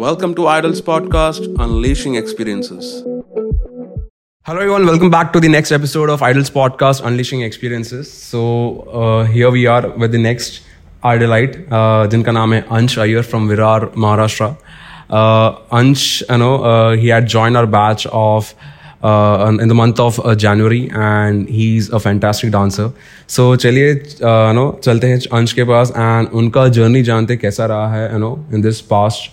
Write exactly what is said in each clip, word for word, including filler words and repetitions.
Welcome to IDALS podcast, Unleashing Experiences. Hello everyone, welcome back to the next episode of IDALS podcast, Unleashing Experiences. So uh, here we are with the next Idolite, uh, jinka naam hai Ansh Aiyyer from Virar, Maharashtra. Uh, Ansh, you know, uh, he had joined our batch of uh, in the month of uh, January, and he's a fantastic dancer. So चलिए, you know, चलते हैं Ansh के पास and उनका journey जानते कैसा रहा है, you know, in this past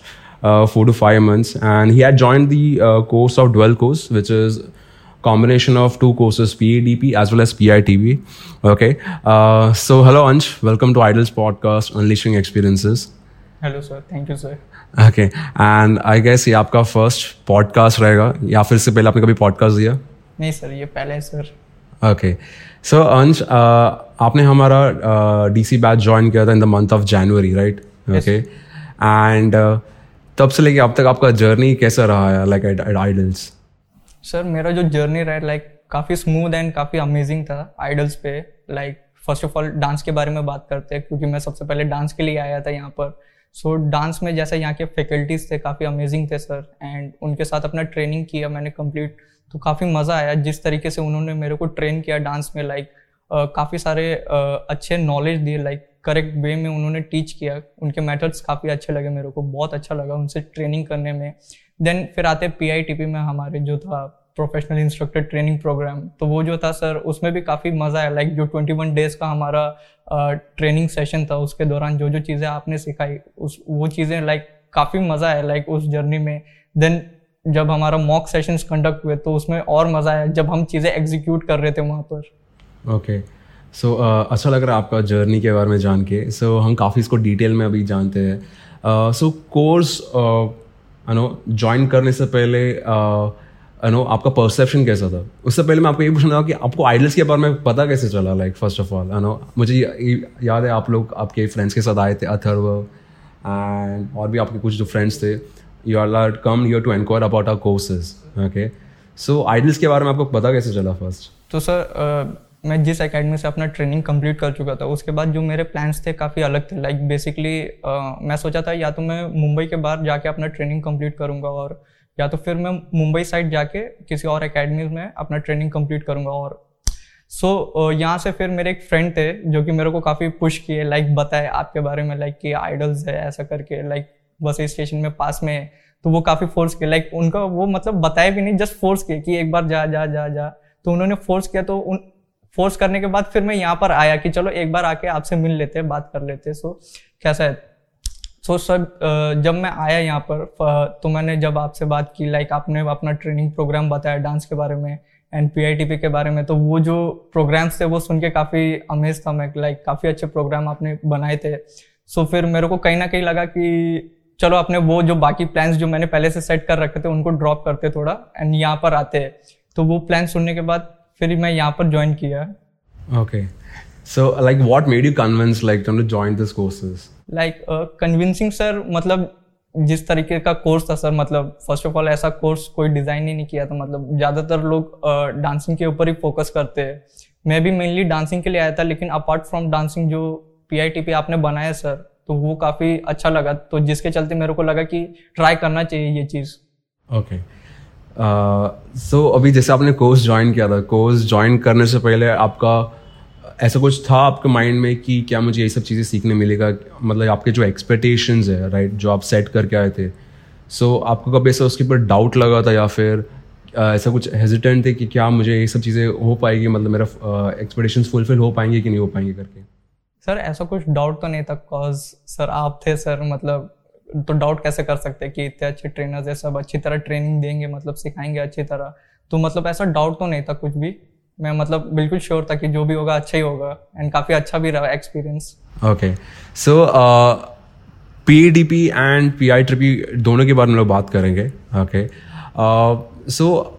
uh, four to five months. And he had joined the uh, course of Dwell course, which is combination of two courses, P A D P as well as P I T P. Okay. Uh, so hello Ansh, welcome to IDALS podcast, Unleashing Experiences. Hello sir, thank you sir. Okay, and I guess ये आपका first podcast रहेगा या फिर से पहले आपने कभी podcast दिया? नहीं सर, ये पहला है सर. ओके, सो अंश, आपने हमारा डीसी बैच ज्वाइन किया था in the month of January, right? Okay, and तब से लेके अब तक आपका जर्नी कैसा रहा है लाइक एट आइडल्स? सर मेरा जो जर्नी रहा है लाइक काफ़ी स्मूथ एंड काफ़ी अमेजिंग था आइडल्स पे. Like first of all dance के बारे में बात करते हैं क्योंकि मैं सबसे पहले डांस के लिए आया था यहाँ पर. सो डांस में जैसे यहाँ के फैकल्टीज थे काफ़ी अमेजिंग थे सर, एंड उनके साथ अपना ट्रेनिंग किया मैंने कंप्लीट, तो काफ़ी मज़ा आया जिस तरीके से उन्होंने मेरे को ट्रेन किया डांस में. लाइक काफ़ी सारे अच्छे नॉलेज दिए, लाइक करेक्ट वे में उन्होंने टीच किया. उनके मेथड्स काफ़ी अच्छे लगे मेरे को, बहुत अच्छा लगा उनसे ट्रेनिंग करने में. देन फिर आते पी आई टी पी में हमारे जो था प्रोफेशनल इंस्ट्रक्टर ट्रेनिंग प्रोग्राम, तो वो जो था सर उसमें भी काफ़ी मज़ा आया. लाइक जो इक्कीस डेज़ का हमारा ट्रेनिंग सेशन था उसके दौरान जो जो चीज़ें आपने सिखाई उस वो चीज़ें लाइक काफ़ी मज़ा आया लाइक उस जर्नी में. देन जब हमारा मॉक सेशंस कंडक्ट हुए तो उसमें और मज़ा आया जब हम चीज़ें एग्जीक्यूट कर रहे थे वहाँ पर. ओके, सो अच्छा लग रहा है आपका जर्नी के बारे में जान के. सो हम काफ़ी इसको डिटेल में अभी जानते हैं. So course you know join करने से पहले यू नो आपका परसेप्शन कैसा था? उससे पहले मैं आपको ये पूछना था कि आपको आइडल्स के बारे में पता कैसे चला? Like first of all you know मुझे याद है आप लोग आपके फ्रेंड्स के साथ आए थे, अथर्व एंड और भी आपके कुछ जो फ्रेंड्स थे, you are like come here to enquire about our courses. Okay, so IDALS के बारे में आपको पता कैसे चला फर्स्ट? तो सर मैं जिस अकेडमी से अपना ट्रेनिंग कंप्लीट कर चुका था उसके बाद जो मेरे प्लान्स थे काफ़ी अलग थे. लाइक बेसिकली मैं सोचा था या तो मैं मुंबई के बाहर जाके अपना ट्रेनिंग कंप्लीट करूँगा और या तो फिर मैं मुंबई साइड जाके किसी और अकेडमी में अपना ट्रेनिंग कंप्लीट करूँगा. और सो so, यहाँ से फिर मेरे एक फ्रेंड थे जो कि मेरे को काफ़ी पुश किए, लाइक बताए आपके बारे में, लाइक कि आइडल्स है ऐसा करके, लाइक बस स्टेशन में पास में है, तो वो काफ़ी फोर्स किए. लाइक उनका वो मतलब बताए भी नहीं, जस्ट फोर्स किए कि एक बार जा जा जा जा तो उन्होंने फोर्स किया. तो उन फोर्स करने के बाद फिर मैं यहाँ पर आया कि चलो एक बार आके आपसे मिल लेते हैं, बात कर लेते हैं. सो कैसा है? सो so, सर जब मैं आया यहाँ पर तो मैंने जब आपसे बात की, लाइक आपने अपना ट्रेनिंग प्रोग्राम बताया डांस के बारे में एंड पीआईटीपी के बारे में, तो वो जो प्रोग्राम्स थे वो सुन के काफ़ी अमेज था मैं. लाइक काफ़ी अच्छे प्रोग्राम आपने बनाए थे. सो so, फिर मेरे को कहीं ना कहीं लगा कि चलो अपने वो जो बाकी प्लान्स जो मैंने पहले से सेट कर रखे थे उनको ड्रॉप करते थोड़ा एंड यहाँ पर आते. तो वो प्लान सुनने के बाद फिर मैं यहाँ पर ज्वाइन किया. Okay, so like what made you convince like to join this courses? Like convincing sir मतलब जिस तरीके का कोर्स था सर, मतलब फर्स्ट ऑफ ऑल ऐसा कोर्स कोई डिज़ाइन ही नहीं किया था. मतलब ज़्यादातर लोग डांसिंग uh, के ऊपर ही फोकस करते हैं. मैं भी मेनली डांसिंग के लिए आया था, लेकिन अपार्ट फ्रॉम डांसिंग जो पी आई टी पी आपने बनाया सर तो वो काफ़ी अच्छा लगा, तो जिसके चलते मेरे को लगा कि ट्राई करना चाहिए ये चीज़. ओके, सो अभी जैसे आपने कोर्स ज्वाइन किया था, कोर्स ज्वाइन करने से पहले आपका ऐसा कुछ था आपके माइंड में कि क्या मुझे ये सब चीज़ें सीखने मिलेगा? मतलब आपके जो एक्सपेक्टेशंस है, राइट, जो आप सेट करके आए थे, सो आपको कभी ऐसा उसके ऊपर डाउट लगा था या फिर ऐसा कुछ हेजिटेंट थे कि क्या मुझे ये सब चीज़ें हो पाएगी, मतलब मेरा एक्सपेक्टेशंस फुलफिल हो पाएंगे कि नहीं हो पाएंगे करके? सर ऐसा कुछ डाउट तो नहीं था, बिकॉज सर आप थे सर, मतलब तो डाउट कैसे कर सकते कि इतने अच्छे ट्रेनर्स है, सब अच्छी तरह ट्रेनिंग देंगे, मतलब सिखाएंगे अच्छी तरह. तो मतलब ऐसा डाउट तो नहीं था कुछ भी. मैं मतलब बिल्कुल श्योर था कि जो भी होगा अच्छा ही होगा एंड काफ़ी अच्छा भी रहा experience. Okay, so PDP and PITP दोनों के बारे में लोग बात करेंगे. ओके, सो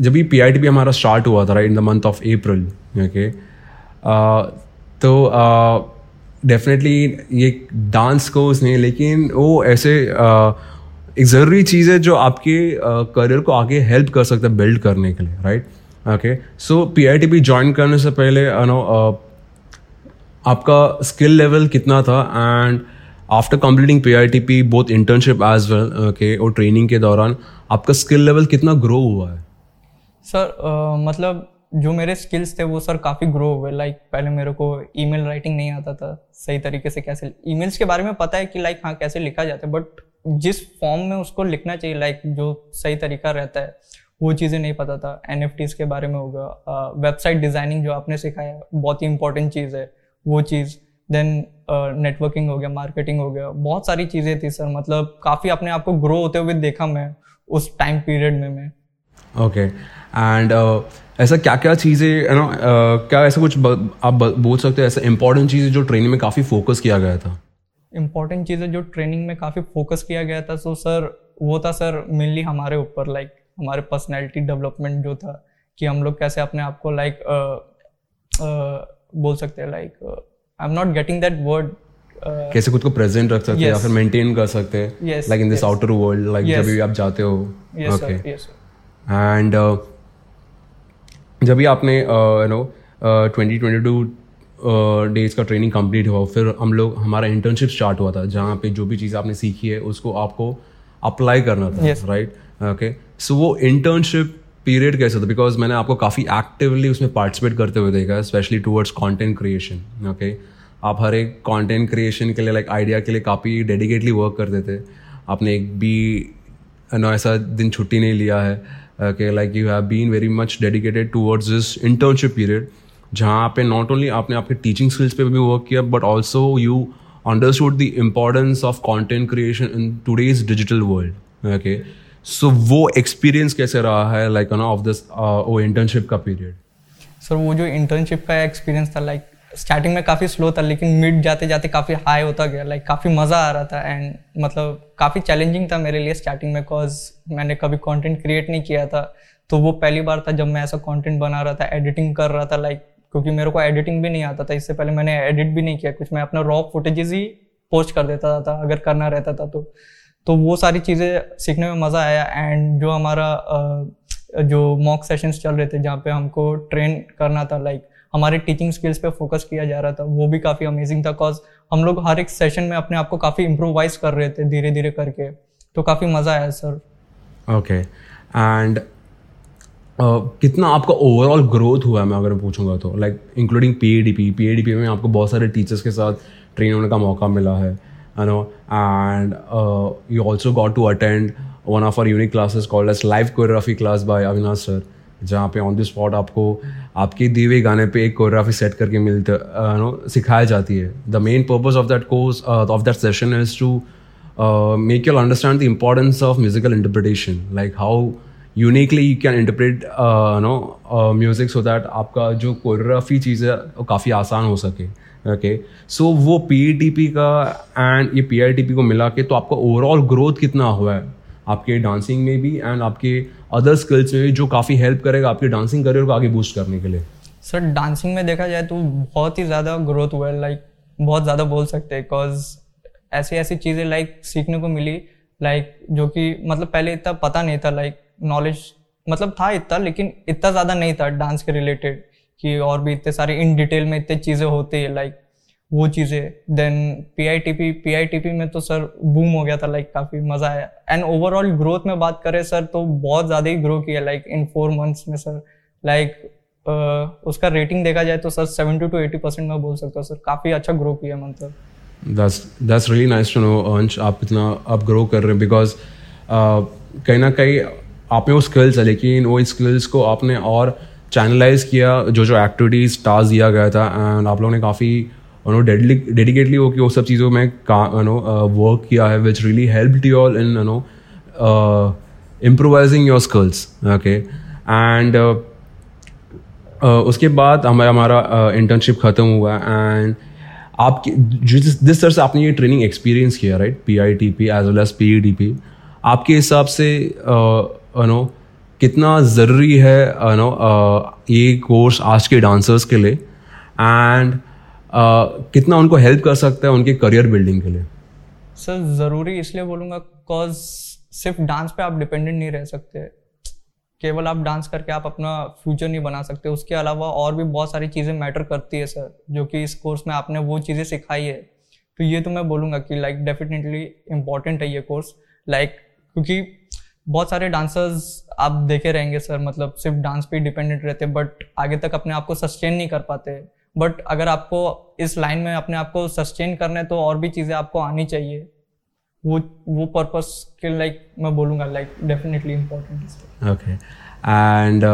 जब भी पीआईटीपी हमारा स्टार्ट हुआ था, right, in the month of April, okay, तो डेफिनेटली ये डांस कोर्स नहीं, लेकिन वो ऐसे uh, एक ज़रूरी चीज़ है जो आपके करियर uh, को आगे हेल्प कर सकता है बिल्ड करने के लिए, right? Okay, so PITP join करने से पहले यू नो आपका स्किल लेवल कितना था and after completing P I T P both internship as well okay और ट्रेनिंग के दौरान आपका स्किल लेवल कितना ग्रो हुआ है? सर uh, मतलब जो मेरे स्किल्स थे वो सर काफ़ी ग्रो हुए. लाइक पहले मेरे को ईमेल राइटिंग नहीं आता था सही तरीके से. कैसे ईमेल्स के बारे में पता है कि लाइक हाँ कैसे लिखा जाता है, बट जिस फॉर्म में उसको लिखना चाहिए लाइक जो सही तरीका रहता है वो चीज़ें नहीं पता था. एनएफटीज के बारे में होगा, वेबसाइट डिज़ाइनिंग जो आपने सिखाया बहुत ही इंपॉर्टेंट चीज़ है वो चीज़. देन नेटवर्किंग हो गया, मार्केटिंग हो गया, बहुत सारी चीज़ें थी सर. मतलब काफ़ी अपने आप को ग्रो होते हुए देखा मैं उस टाइम पीरियड में. मैं ओके एंड ऐसा क्या क्या चीज़ें यू नो क्या ऐसा कुछ ब, आप बोल सकते हो ऐसा इंपॉर्टेंट चीज़ें जो ट्रेनिंग में काफ़ी फोकस किया गया था? इम्पॉर्टेंट चीज़ें जो ट्रेनिंग में काफ़ी फोकस किया गया था सो सर वो था सर मेनली हमारे ऊपर लाइक हमारे पर्सनैलिटी डेवलपमेंट जो था कि हम लोग कैसे अपने आप को लाइक बोल सकते हैं like I am not getting that word कैसे खुद को प्रेजेंट रख सकते हैं या फिर मेंटेन कर सकते हैं like in this outer world like जब भी आप जाते हो. ओके एंड जब भी आपने you know twenty twenty two days का ट्रेनिंग कंप्लीट हुआ फिर हम लोग हमारा इंटर्नशिप स्टार्ट हुआ था जहाँ पे जो भी चीज़ आपने सीखी है उसको आपको अप्लाई करना था राइट. ओके सो वो इंटर्नशिप पीरियड कैसा था? बिकॉज मैंने आपको काफ़ी एक्टिवली उसमें पार्टिसिपेट करते हुए देखा specially towards content creation. Okay आप हर एक कंटेंट क्रिएशन के लिए लाइक आइडिया के लिए काफ़ी डेडिकेटली वर्क करते थे. आपने एक भी नो ऐसा दिन छुट्टी नहीं लिया है. Okay like you have been very much dedicated towards this internship period जहाँ पे नॉट ओनली आपने आपके टीचिंग स्किल्स पे भी वर्क किया but also you understood the importance of content creation in today's digital world. Okay so वो experience कैसे रहा है लाइक ऑफ दिस वो इंटर्नशिप का पीरियड? सर वो जो इंटर्नशिप का एक्सपीरियंस था लाइक स्टार्टिंग में काफ़ी स्लो था लेकिन मिड जाते जाते काफ़ी हाई होता गया. लाइक काफ़ी मज़ा आ रहा था एंड मतलब काफ़ी चैलेंजिंग था मेरे लिए स्टार्टिंग में बिकॉज मैंने कभी कंटेंट क्रिएट नहीं किया था तो वो पहली बार था जब मैं ऐसा कंटेंट बना रहा था, एडिटिंग कर रहा था लाइक क्योंकि मेरे को एडिटिंग भी नहीं आता था. इससे पहले मैंने एडिट भी नहीं किया कुछ, मैं अपना रॉ फुटेजेस ही पोस्ट कर देता था अगर करना रहता था तो तो वो सारी चीज़ें सीखने में मज़ा आया. एंड जो हमारा जो मॉक सेशंस चल रहे थे जहाँ पे हमको ट्रेन करना था लाइक हमारे टीचिंग स्किल्स पे फोकस किया जा रहा था वो भी काफ़ी अमेजिंग था बिकॉज हम लोग हर एक सेशन में अपने आप को काफ़ी इम्प्रोवाइज कर रहे थे धीरे धीरे करके तो काफ़ी मज़ा आया सर. ओके एंड कितना आपका ओवरऑल ग्रोथ हुआ है मैं अगर पूछूंगा तो लाइक इंक्लूडिंग पीएडीपी पीएडीपी में आपको बहुत सारे टीचर्स के साथ ट्रेन होने का मौका मिला है you know and uh, you also got to attend one of our unique classes called as live choreography class by Avinash sir जहाँ पे on the spot आपको आपके दिए हुए गाने पे एक कोरियोग्राफी सेट करके मिलते you know सिखाई जाती है. the main purpose of that course uh, of that session is to uh, make you understand the importance of musical interpretation like how uniquely you can interpret uh, you know uh, music so that आपका जो choreography चीज़ है वो काफ़ी आसान हो सके. Okay so वो PETP का एंड ये पीआईटीपी को मिला के तो आपका ओवरऑल ग्रोथ कितना हुआ है आपके डांसिंग में भी एंड आपके अदर स्किल्स में भी जो काफ़ी हेल्प करेगा आपके डांसिंग करियर को आगे बूस्ट करने के लिए? सर डांसिंग में देखा जाए तो बहुत ही ज़्यादा ग्रोथ हुआ है लाइक बहुत ज़्यादा बोल सकते हैं बिकॉज ऐसी ऐसी चीज़ें लाइक सीखने को मिली लाइक जो कि मतलब पहले इतना पता नहीं था लाइक नॉलेज मतलब था इतना लेकिन इतना ज़्यादा नहीं था डांस के रिलेटेड कि और भी इतने सारे इन डिटेल में इतने चीज़ें होती है लाइक वो चीज़ें. देन पीआईटीपी पीआईटीपी में तो सर बूम हो गया था लाइक काफ़ी मज़ा आया. एंड ओवरऑल ग्रोथ में बात करें सर तो बहुत ज़्यादा ही ग्रो किया लाइक इन फोर मंथ्स में सर लाइक उसका रेटिंग देखा जाए तो sir seventy to eighty percent मैं बोल सकता हूँ सर काफ़ी अच्छा ग्रो किया मतलब. That's really nice to know Ansh आप इतना आप ग्रो कर रहे हैं बिकॉज कहीं ना कहीं आप में वो स्किल्स है लेकिन वो स्किल्स को आपने और चैनलाइज किया जो जो एक्टिविटीज़ टास्क दिया गया था एंड आप लोगों ने काफ़ी यू नो डेडिकेटली वो कि वो सब चीज़ों में यू नो वर्क किया है which really helped you all in you know improvising your skills. Okay and उसके बाद हमारा हमारा इंटर्नशिप ख़त्म हुआ एंड आपकी जिस जिस तरह से आपने ये ट्रेनिंग एक्सपीरियंस किया right P I T P as well as P E D P आपके हिसाब से यू नो कितना ज़रूरी है यू नो ये कोर्स आज के डांसर्स के लिए एंड uh, कितना उनको हेल्प कर सकता है उनके करियर बिल्डिंग के लिए? सर ज़रूरी इसलिए बोलूँगा बिकॉज सिर्फ डांस पे आप डिपेंडेंट नहीं रह सकते. केवल आप डांस करके आप अपना फ्यूचर नहीं बना सकते, उसके अलावा और भी बहुत सारी चीज़ें मैटर करती है सर जो कि इस कोर्स में आपने वो चीज़ें सिखाई है तो ये तो मैं बोलूँगा कि लाइक डेफिनेटली इम्पॉर्टेंट है ये कोर्स, लाइक क्योंकि बहुत सारे डांसर्स आप देखे रहेंगे सर, मतलब सिर्फ डांस पे डिपेंडेंट रहते बट आगे तक अपने आप को सस्टेन नहीं कर पाते। बट अगर आपको इस लाइन में अपने आप को सस्टेन करना है तो और भी चीज़ें आपको आनी चाहिए, वो वो पर्पस के लाइक मैं बोलूँगा like definitely important. Okay, and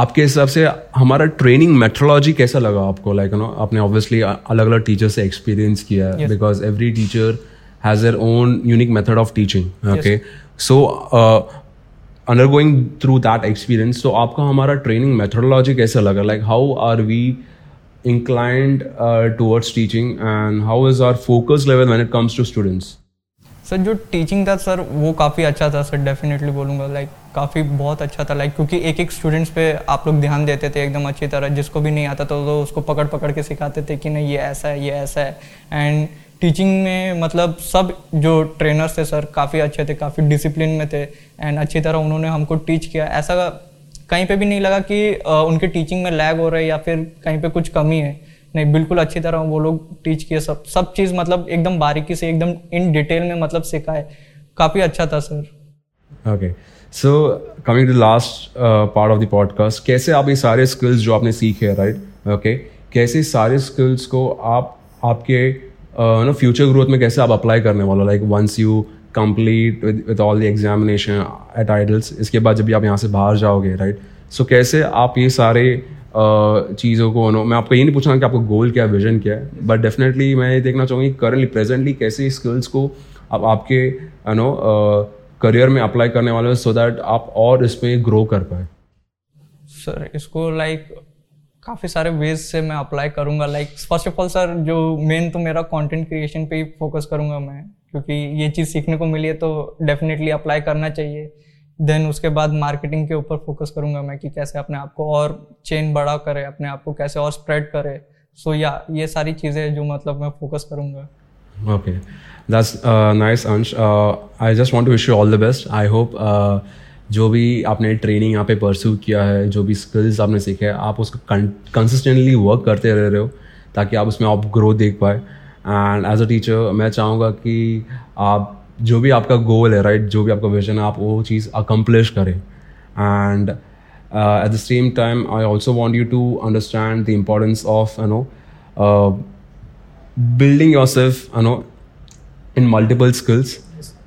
आपके हिसाब से हमारा ट्रेनिंग मेथोडोलॉजी कैसा लगा आपको? लाइक यू नो आपने ऑब्वियसली अलग अलग टीचर से एक्सपीरियंस किया है, because every teacher has their own unique method of teaching. Okay, so undergoing through that experience, तो आपका हमारा ट्रेनिंग मेथोडोलॉजी कैसा लगा? Like how are we inclined uh, towards teaching and how is our focus level when it comes to students? Sir जो teaching था sir वो काफ़ी अच्छा था सर, डेफिनेटली बोलूँगा लाइक काफ़ी बहुत अच्छा था, लाइक क्योंकि एक एक स्टूडेंट्स पे आप लोग ध्यान देते थे एकदम अच्छी तरह, जिसको भी नहीं आता तो, तो उसको पकड़ पकड़ के सिखाते थे कि नहीं ये ऐसा है ये ऐसा है। एंड टीचिंग में मतलब सब जो ट्रेनर्स थे सर काफ़ी अच्छे थे, काफ़ी डिसिप्लिन में थे एंड अच्छी तरह उन्होंने हमको टीच किया, ऐसा कहीं पे भी नहीं लगा कि उनके टीचिंग में लैग हो रहा है या फिर कहीं पे कुछ कमी है, नहीं बिल्कुल अच्छी तरह वो लोग टीच किए, सब सब चीज़ मतलब एकदम बारीकी से एकदम इन डिटेल में मतलब सिखाए, काफ़ी अच्छा था sir. Okay, so coming to last part of the podcast, कैसे आप ये सारे स्किल्स जो आपने सीखे, राइट, ओके, कैसे सारे स्किल्स को आप आपके नो फ्यूचर ग्रोथ में कैसे आप अप्लाई करने वाले हो? Like once you complete with with all the examination at IDALS, इसके बाद जब भी आप यहाँ से बाहर जाओगे, राइट, सो कैसे आप ये सारे चीज़ों को नो, मैं आपको ये नहीं पूछना कि आपका गोल क्या है, विजन क्या है, बट डेफिनेटली मैं ये देखना चाहूँगी करंटली प्रेजेंटली कैसे स्किल्स को आप आपके यू नो करियर में अप्लाई करने वाले हो सो दैट आप और इसमें ग्रो कर पाए। सर इसको लाइक काफ़ी सारे वेज से मैं अप्लाई करूँगा, like first of all sir जो मेन तो मेरा कॉन्टेंट क्रिएशन पे ही फोकस करूँगा मैं, क्योंकि ये चीज़ सीखने को मिली है तो डेफिनेटली अप्लाई करना चाहिए। देन उसके बाद मार्केटिंग के ऊपर फोकस करूँगा मैं कि कैसे अपने आप को और चेन बड़ा करे, अपने आप को कैसे और स्प्रेड करे। सो या ये सारी चीज़ें जो मतलब मैं फोकस करूँगा। Okay, that's nice Ansh, I just want to wish you all the best. I hope जो भी आपने ट्रेनिंग यहाँ पे परस्यू किया है, जो भी स्किल्स आपने सीखे हैं, आप उसको कंसिस्टेंटली वर्क करते रह रहे हो ताकि आप उसमें आप ग्रोथ देख पाए। एंड एज अ टीचर मैं चाहूँगा कि आप जो भी आपका गोल है, राइट right, जो भी आपका विजन है, आप वो चीज़ अकम्प्लिश करें। And at the same time I also want you to understand the importance of you know building your self you know in multiple skills,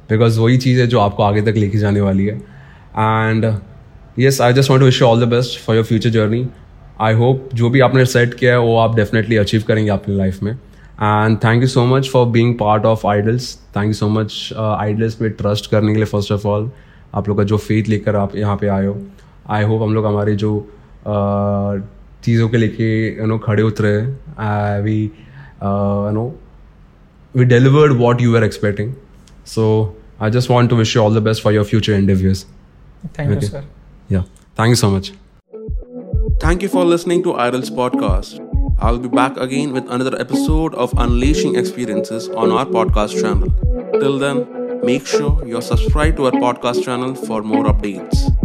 because वही चीज़ है जो आपको आगे तक लेके जाने वाली है। And yes, I just want to wish you all the best for your future journey. I hope जो भी आपने सेट किया है वो आप डेफिनेटली अचीव करेंगे अपनी लाइफ में। And thank you so much for being part of Idals. Thank you so much uh, Idals पे trust करने के लिए first of all, आप लोग का जो faith लेकर आप यहाँ पे आए हो। I hope हम लोग हमारे जो uh, चीज़ों के लेके you know खड़े उतरे हैं, we uh, you know we delivered what you were expecting. So I just want to wish you all the best for your future endeavors. Thank okay. you, sir. Yeah, thank you so much. Thank you for listening to Idals podcast. I'll be back again with another episode of Unleashing Experiences on our podcast channel. Till then, make sure you're subscribed to our podcast channel for more updates.